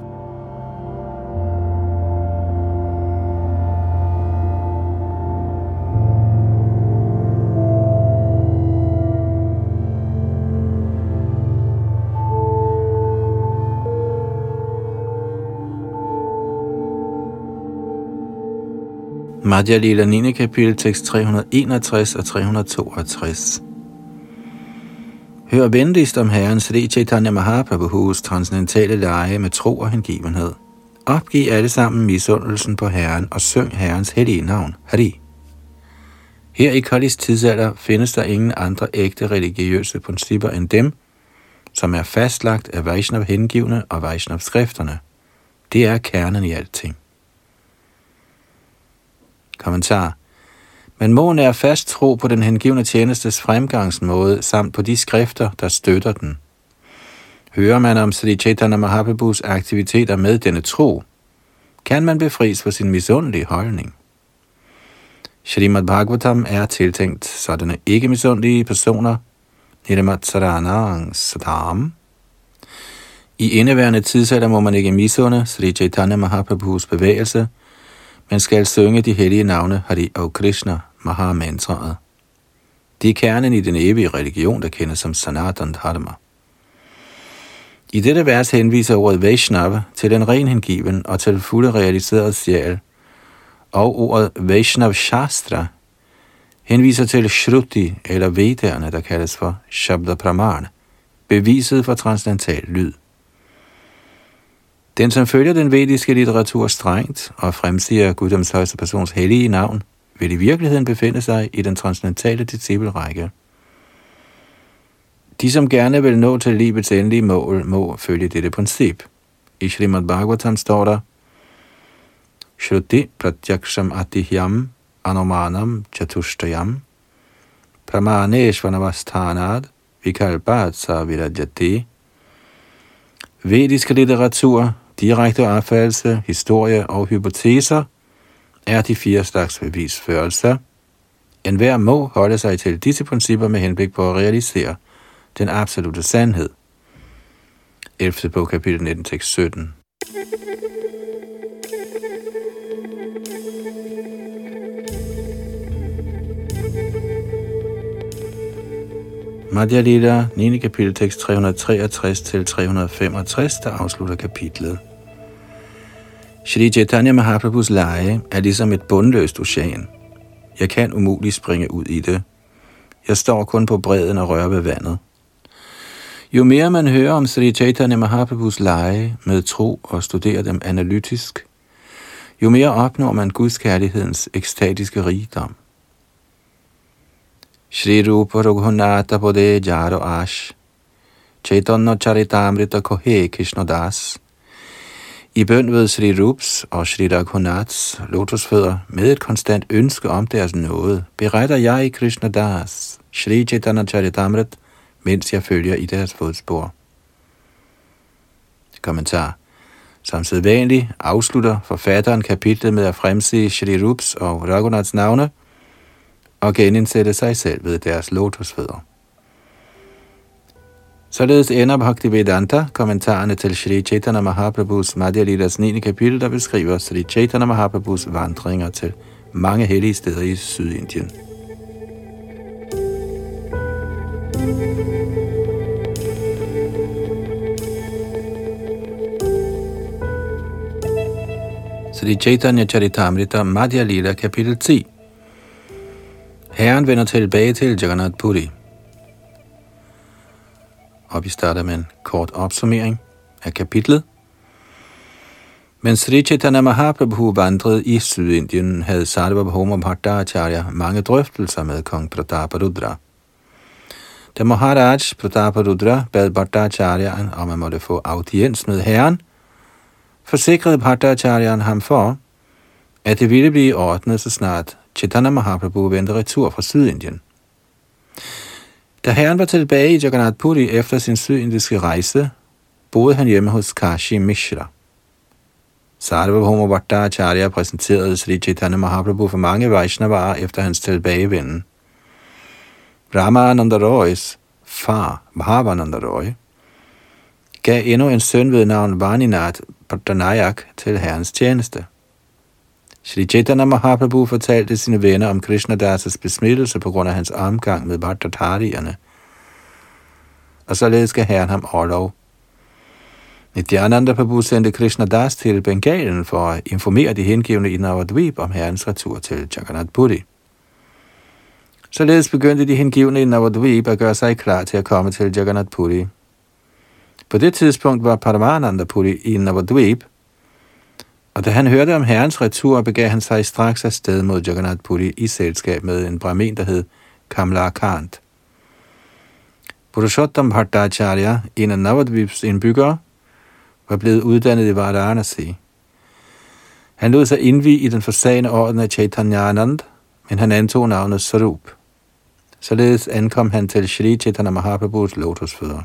Madhya Lila niende kapitel, tekst tre hundrede enogtres og tre hundrede toogtres. Hør venligst om Herren Sri Chaitanya Mahaprabhus transcendentale lege med tro og hengivenhed. Opgiv alle sammen misundelsen på Herren og syng Herrens hellige navn, Hari. Her i Kalis tidsalder findes der ingen andre ægte religiøse principper end dem, som er fastlagt af Vaishnav hengivne og Vaishnav skrifterne. Det er kernen i alting. Kommentar. Men må nære fast tro på den hengivne tjenestes fremgangsmåde, samt på de skrifter, der støtter den. Hører man om Sri Chaitanya Mahaprabhus aktiviteter med denne tro, kan man befries for sin misundelige holdning. Srimad Bhagavatam er tiltænkt sådanne ikke-misundelige personer, Nirmatsaranang Sadam. I indeværende tidsalder må man ikke misunde Sri Chaitanya Mahaprabhus bevægelse, man skal synge de hellige navne Hari og Krishna, Mahamantraet. Det er kernen i den evige religion, der kendes som Sanatan Dharma. I dette vers henviser ordet Vaishnava til den ren hengiven og til fulde realiseret sjæl, og ordet Vaishnav Shastra henviser til Shruti eller Vedderne, der kaldes for Shabda Pramana, beviset for transcendental lyd. Den, som følger den vediske litteratur strengt og fremsiger Guddoms højeste persons hellige navn, vil i virkeligheden befinde sig i den transcendentale disciplerække. De, som gerne vil nå til livets endelige mål, må følge dette princip. I Srimad Bhagavatam står der, Shruti pratyaksham atihyam anomanam chatushayam pramaneshvanavasthanad vikalpat sa virajati. Vediske litteratur, direkte opfattelse, historie og hypoteser er de fire slags bevisførelser. Enhver må holde sig til disse principper med henblik på at realisere den absolute sandhed. ellevte bog, kapitel nitten, tekst sytten. Madhya Lila, niende kapitel, tekst tre hundrede treogtres til tre hundrede femogtres, der afslutter kapitlet. Shri Chaitanya Mahaprabhus leje er ligesom et bundløst ocean. Jeg kan umuligt springe ud i det. Jeg står kun på bredden og rører ved vandet. Jo mere man hører om Shri Chaitanya Mahaprabhus leje med tro og studerer dem analytisk, jo mere opnår man Guds kærlighedens ekstatiske rigdom. Shri Rupa Raghunatha Pade Jaro Ash Chaitanya Charitamrita Kohe Krishnadas. I bøn ved Shri Rups og Shri Raghunaths lotusfødder med et konstant ønske om deres nåde, beretter jeg i Krishnadas Shri Chaitanya Charitamrita, mens jeg følger i deres fodspor. Kommentar. Som sædvanligt afslutter forfatteren kapitlet med at fremsige Shri Rups og Raghunaths navne og genindsætte sig selv ved deres lotusfødder. Således ender Bhaktivedanta kommentarerne til Shri Chaitanya Mahaprabhus Madhya Lilas niende kapitel, der beskriver Shri Chaitanya Mahaprabhus vandringer til mange hellige steder i Sydindien. Shri Chaitanya Charitamrita Madhya Lila kapitel ti. Herren vender tilbage til Jagannath Puri. Og vi starter med en kort opsummering af kapitlet. Men Sri Chaitanya Mahaprabhu vandrede i Sydindien, havde Sarvabhauma Bhattacharya mange drøftelser med kong Prataparudra. Da Maharaj Prataparudra bad Bhattacharya om at måtte få audiens med herren, forsikrede Bhattacharya ham for, at det ville blive ordnet, så snart Chaitanya Mahaprabhu vendte retur fra Sydindien. Da herren var tilbage i Jagannath Puri efter sin sydindiske rejse, boede han hjemme hos Kashi Mishra. Sarvabhauma Bhattacharya præsenterede Sri Chaitanya Mahaprabhu for mange Vaishnavaer efter hans tilbagevenden. Brahmananda Roys far, Bhavananda Roy, gav endnu en søn ved navn Vaninath Pattanayak til herrens tjeneste. Shri Chaitanya Mahaprabhu fortalte sine venner om Krishnadasas besmittelse på grund af hans omgang med Bhattacharyaerne. Og således gav herren ham orlov. Nityananda Prabhu sendte Krishnadas til Bengalen for at informere de hengivne i Navadvip om herrens retur til Jagannath Puri. Således begyndte de hengivne i Navadvip at gøre sig klar til at komme til Jagannath Puri. På det tidspunkt var Paramananda Puri i Navadvip, og da han hørte om herrens retur, begav han sig straks afsted mod Jagannath Puri i selskab med en brahmin, der hed Kamlakant. Purushottam Bhattacharya, en af Navadvips indbyggere, var blevet uddannet i Varanasi. Han lod sig indvie i den forsagende orden af Chaitanyanand, men han antog navnet Sarup. Således ankom han til Shri Chaitanya Mahaprabhus lotusfødder.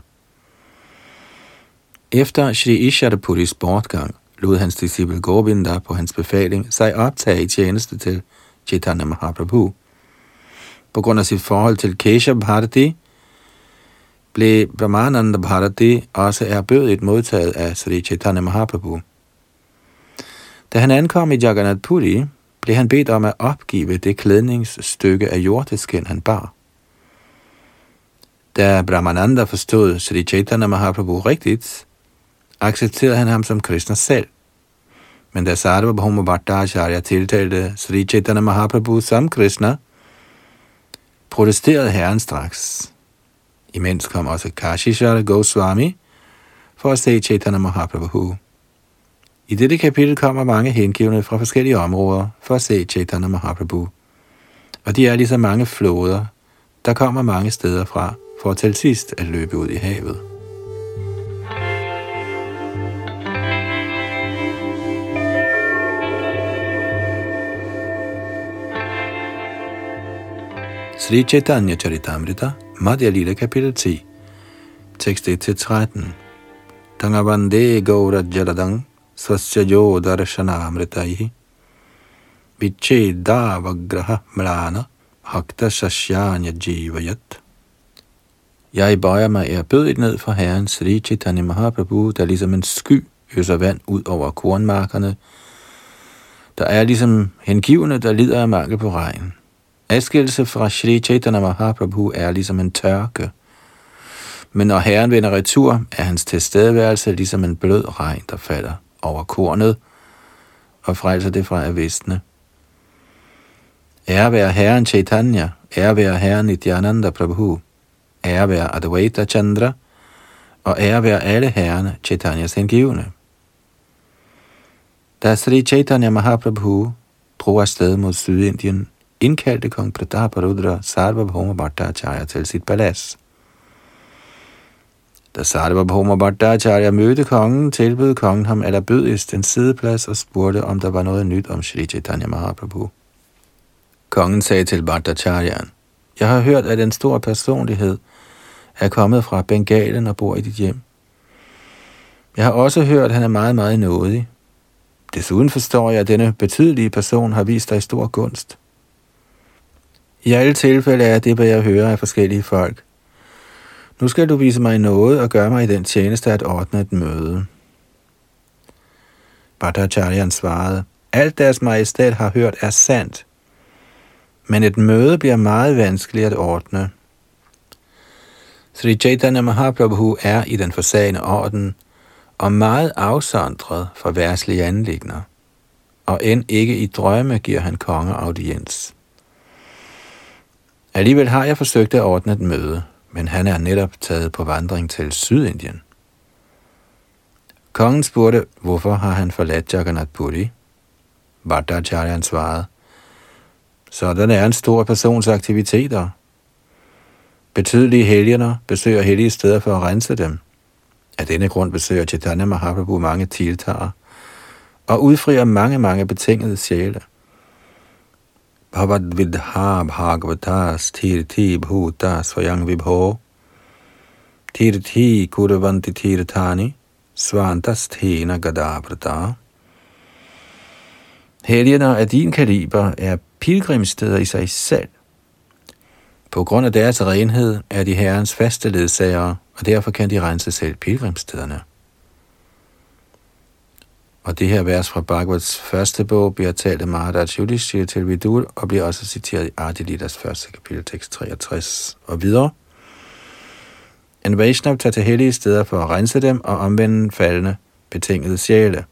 Efter Shri Isharapuris bortgang lod hans disciple Govinda på hans befaling sig optage i tjeneste til Chaitanya Mahaprabhu. På grund af sit forhold til Keshav Bharati blev Brahmananda Bharati også erbødigt modtaget af Sri Chaitanya Mahaprabhu. Da han ankom i Jagannath Puri, blev han bedt om at opgive det klædningsstykke af hjorteskind, han bar. Da Brahmananda forstod Sri Chaitanya Mahaprabhu rigtigt, accepterede han ham som Krishna selv. Men da Sarvabhauma Bhattacharya tiltalte Sri Chaitanya Mahaprabhu som Krishna, protesterede herren straks. Imens kom også Kashishara Goswami for at se Chaitanya Mahaprabhu. I dette kapitel kommer mange hengivne fra forskellige områder for at se Chaitanya Mahaprabhu. Og de er ligesom mange floder, der kommer mange steder fra for til sidst at løbe ud i havet. Sri Chaitanya Charitamrita, Madhya Lila, kapitel ti, tekst et til tretten. Tangavande Gaura Jaladang Svasya Jo Darshana Amritayi Viche Davagraha Mlana Hakta Shashyanya Jivayat. Jeg bøjer mig ærbødigt ned for Herren Sri Chaitanya Mahaprabhu, der ligesom en sky øser vand ud over kornmarkerne, der er ligesom hengivne, der lider af mangel på regn. Adskillelse fra Sri Chaitanya Mahaprabhu er ligesom en tørke, men når Herren vender retur, er hans tilstedeværelse ligesom en blød regn, der falder over kornet og frelser det fra at visne. Ære være Herren Chaitanya, ære være Herren Nityananda Prabhu, ære være Advaita Chandra, og ære være alle herrene Chaitanyas hengivne. Da Sri Chaitanya Mahaprabhu drog afsted mod Sydindien, indkaldte kong Prataparudra Sarvabhauma Bhattacharya til sit palads. Da Sarvabhauma Bhattacharya mødte kongen, tilbød kongen ham allerbødigst en sideplads og spurgte, om der var noget nyt om Sri Chaitanya Mahaprabhu. Kongen sagde til Bhattacharyaen: Jeg har hørt, at en stor personlighed er kommet fra Bengalen og bor i dit hjem. Jeg har også hørt, at han er meget, meget nådig. Desuden forstår jeg, at denne betydelige person har vist dig stor gunst. I alle tilfælde er det, hvad jeg hører af forskellige folk. Nu skal du vise mig noget og gøre mig i den tjeneste at ordne et møde. Bhattacharyaen svarede: Alt deres majestæt har hørt er sandt, men et møde bliver meget vanskeligt at ordne. Sri Chaitanya Mahaprabhu er i den forsagende orden og meget afsondret fra værtslige anliggender, og end ikke i drømme giver han konge audiens. Alligevel har jeg forsøgt at ordne et møde, men han er netop taget på vandring til Sydindien. Kongen spurgte, hvorfor har han forladt Jagannath Puri? Bhattacharyaen svarede: Sådan er en stor persons aktiviteter. Betydelige helgener besøger hellige steder for at rense dem. Af denne grund besøger Chaitanya Mahaprabhu mange tiltager og udfrier mange, mange betingede sjæle. Bhavad vidha bhagavatas tirthi bhuta svayang vibho tirthi kurvanti tirthani svantasthena gadavrata. Helgener af din kaliber er pilgrimsteder i sig selv. På grund af deres renhed er de herrens faste ledsagere, og derfor kan de rense selv pilgrimstederne. Og det her vers fra Bhagavats første bog bliver talt af Maharaj Yudhishthira til Vidur, og bliver også citeret i Ardilitas første kapitel, tekst treogtres og videre. En Vaishnav tager til hellige steder for at rense dem og omvende faldende, betingede sjæle.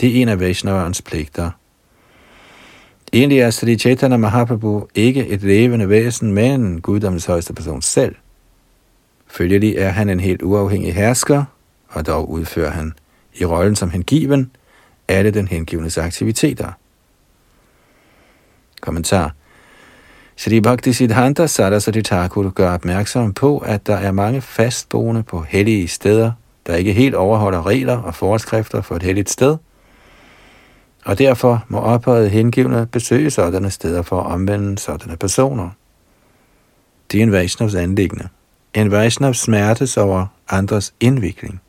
Det er en af Vaishnavarens pligter. Egentlig er Sri Chaitanya Mahaprabhu ikke et levende væsen, men guddommens højeste person selv. Følgelig er han en helt uafhængig hersker, og dog udfører han i rollen som hengiven alle den hengivnes aktiviteter. Kommentar: Sri Bhaktisiddhanta Saraswati Thakur gør opmærksom på, at der er mange fastboende på hellige steder, der ikke helt overholder regler og forskrifter for et helligt sted, og derfor må ophøjet hengivne besøge sådanne steder for at omvende sådanne personer. Det er en Vaishnavs anliggende. En Vaishnav smertes over andres indvikling.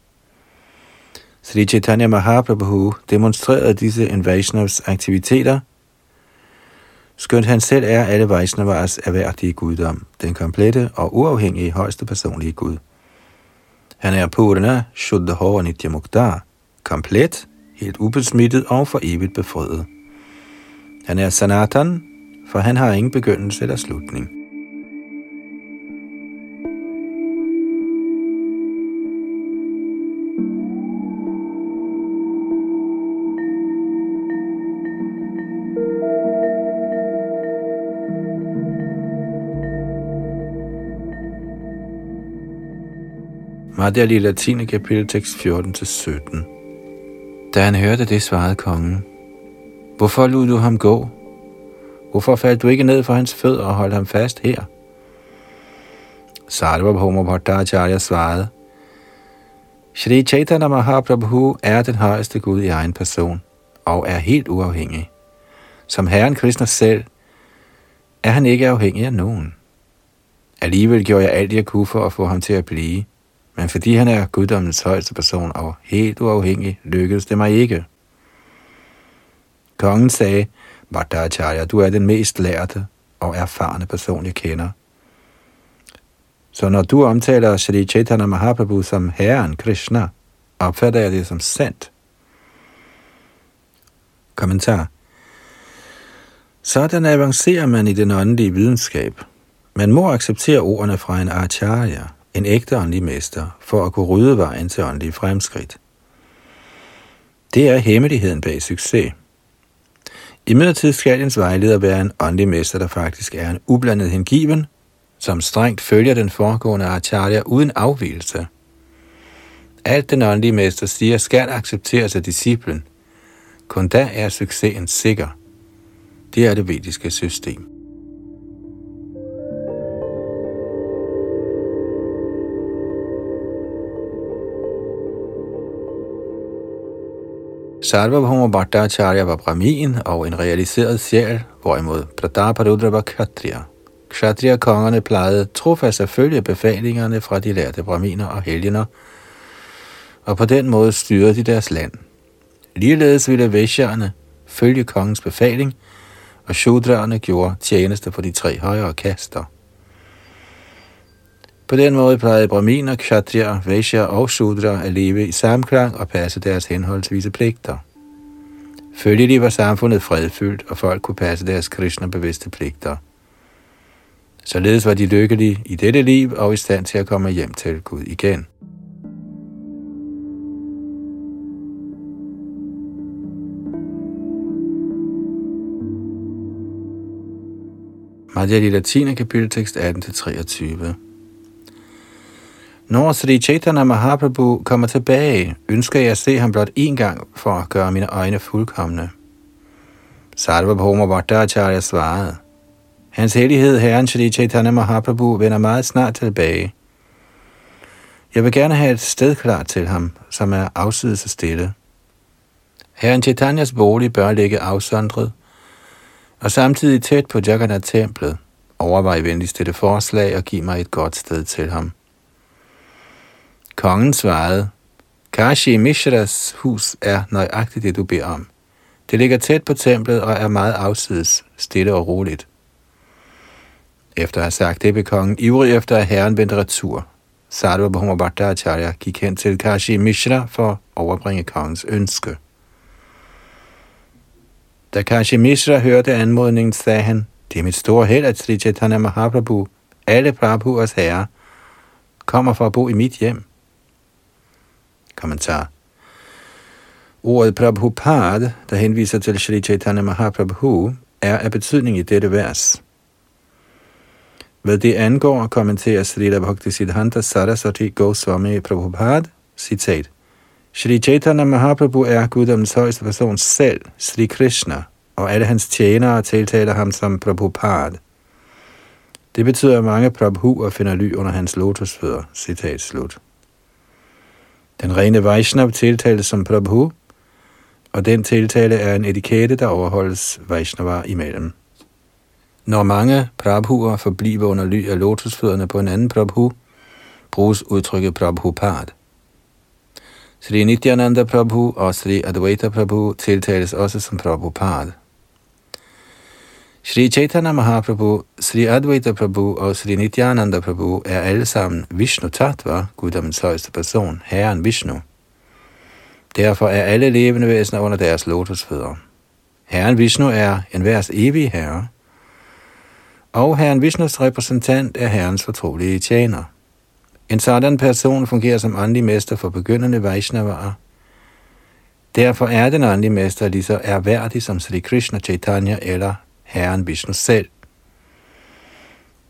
Sri Chaitanya Mahaprabhu demonstrerede disse en Vaishnavs aktiviteter, skønt han selv er alle Vaishnavas erhverdige guddom, den komplette og uafhængige højeste personlige Gud. Han er Purana Shuddha og Nitya Mukta, komplet, helt ubesmittet og for evigt befriet. Han er Sanatan, for han har ingen begyndelse eller slutning. Madhya Lila tiende kapitel, tekst fjorten til sytten. Da han hørte det, svarede kongen: Hvorfor lod du ham gå? Hvorfor faldt du ikke ned for hans fødder og holdt ham fast her? Sarvabhauma Bhattacharya svarede: Sri Chaitanya Mahaprabhu er den højeste Gud i egen person og er helt uafhængig. Som Herren Krishna selv er han ikke afhængig af nogen. Alligevel gjorde jeg alt, jeg kunne for at få ham til at blive, men fordi han er guddommens højeste person og helt uafhængig, lykkedes det mig ikke. Kongen sagde, Vardhacharya, du er den mest lærte og erfarne person, jeg kender. Så når du omtaler Sri Chaitanya Mahaprabhu som Herren Krishna, opfatter jeg det som sandt. Kommentar. Sådan avancerer man i den åndelige videnskab. Man må acceptere ordene fra en acharya, en ægte åndelig mester, for at kunne rydde vejen til åndelige fremskridt. Det er hemmeligheden bag succes. Imidlertid skal ens vejleder være en åndelig mester, der faktisk er en ublandet hengiven, som strengt følger den foregående acharya uden afvigelse. Alt den åndelige mester siger, skal accepteres af disciplen. Kun da er succesen sikker. Det er det vediske system. Sarvabhauma Bhattacharya var brahmin og en realiseret sjæl, hvorimod Prataparudra var kshatriya. Kshatriya-kongerne plejede trofast at følge befalingerne fra de lærte brahminer og helgener, og på den måde styrede de deres land. Ligeledes ville væsjerne følge kongens befaling, og shudraerne gjorde tjeneste for de tre højere kaster. På den måde plejede brahminer, kshatriya, væsjer og shudra at leve i samklang og passe deres henholdsvise pligter. Følgelig var samfundet fredfyldt, og folk kunne passe deres krishna-bevidste pligter. Således var de lykkelige i dette liv og i stand til at komme hjem til Gud igen. Madhya Lila tiende kapiteltekst atten til treogtyve. Når Sri Chaitanya Mahaprabhu kommer tilbage, ønsker jeg at se ham blot én gang for at gøre mine øjne fuldkomne. Sarvabhauma Bhattacharya svarede, Hans hellighed, Herren Sri Chaitanya Mahaprabhu, vender meget snart tilbage. Jeg vil gerne have et sted klar til ham, som er afsides og stille. Herren Chaitanyas bolig bør ligge afsondret, og samtidig tæt på Jagannath-templet. Overvej venligst dette forslag og giv mig et godt sted til ham. Kongen svarede, Kashi Mishras hus er nøjagtigt det, du beder om. Det ligger tæt på templet og er meget afsides, stille og roligt. Efter at have sagt det, blev kongen ivrig efter, at herren vendte retur. Sarvabhauma Bhattacharya gik hen til Kashi Mishra for at overbringe kongens ønske. Da Kashi Mishra hørte anmodningen, sagde han, det er mit store held, at Sri Chaitanya Mahaprabhu, alle Prabhuers herre, kommer for at bo i mit hjem. Kommentar. Ordet Prabhupad, der henviser til Sri Chaitanya Mahaprabhu, er af betydning i dette vers. Hvad det angår, kommenterer Srila Bhaktisiddhanta Saraswati Goswami Prabhupada, citat, Sri Chaitanya Mahaprabhu er guddommens højeste person selv, Sri Krishna, og alle hans tjenere tiltaler ham som Prabhupada. Det betyder, at mange prabhuer finder ly under hans lotusfødder, citat slut. Den rene Vaishnav tiltales som Prabhu, og den tiltale er en etikette, der overholdes Vaishnavar imellem. Når mange prabhuer forbliver under ly af lotusfødderne på en anden Prabhu, bruges udtrykket Prabhupada. Sri Nityananda Prabhu og Sri Advaita Prabhu tiltales også som Prabhupada. Sri Chaitanya Mahaprabhu, Sri Advaita Prabhu og Sri Nityananda Prabhu er alle sammen Vishnu Tattva, guddommens højeste person, Herren Vishnu. Derfor er alle levende væsener under deres lotusfødder. Herren Vishnu er enhvers evige herre, og Herren Vishnus repræsentant er Herrens fortrolige tjener. En sådan person fungerer som åndelig mester for begyndende Vaishnavaer. Derfor er den åndelige mester lige så erhverdig som Sri Krishna Chaitanya eller Herren Vishnu selv.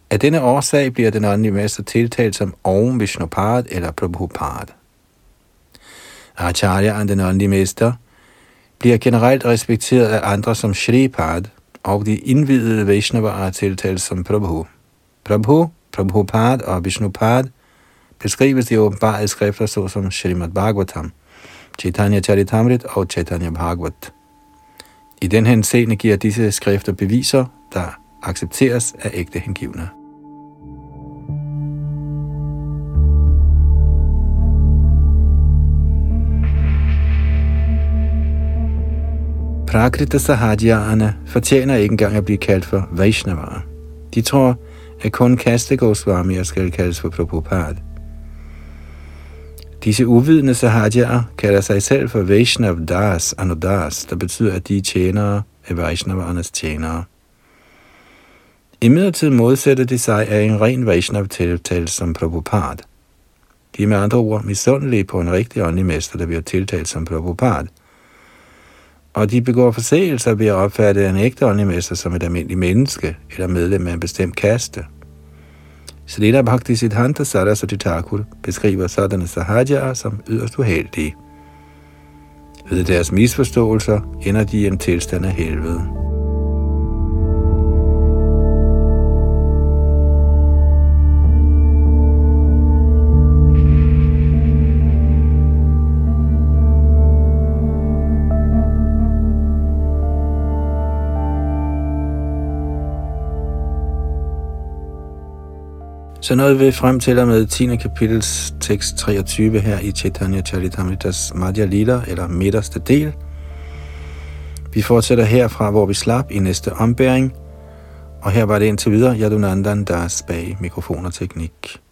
Af denne årsag bliver den åndelige mester tiltalt som Om Vishnupad eller Prabhupad. Acharyaen, den åndelige mester, bliver generelt respekteret af andre som Shripad, og de indvidede Vaishnavaer tiltales som Prabhu. Prabhu, Prabhupad og Vishnupad beskrives i åbenbarede skrifter såsom Srimad Bhagavatam, Chaitanya Charitamrit og Chaitanya Bhagavat. I den henseende giver disse skrifter beviser, der accepteres af ægte hengivne. Prakrita Sahajyaerne fortjener ikke engang at blive kaldt for Vaishnavaer. De tror, at kun kastegårdsvarmier skal kaldes for Prabhupada. Disse uvidende Sahajyaer kalder sig selv for Vaishnav Das Anudas, der betyder, at de er tjenere af Vaishnavaernes tjenere. Imidlertid modsætter de sig af en ren Vaishnav-tiltale som Prabhupada. De er med andre ord misundelige på en rigtig åndelig mester, der bliver tiltalt som Prabhupada. Og de begår forseelser ved at opfatte en ægte åndelig mester som et almindeligt menneske eller medlem af en bestemt kaste. Shrila Bhakti Siddhanta Saraswati Thakur beskriver sådanne sahajyaer som yderst uheldige. Ved deres misforståelser ender de i en tilstand af helvede. Så nåede vi frem til og med tiende kapitels tekst treogtyve her i Chaitanya Charitamritas Madhya Lila, eller midterste del. Vi fortsætter herfra, hvor vi slap i næste ombæring, og her var det indtil videre Yadunandan, der er bag mikrofon og teknik.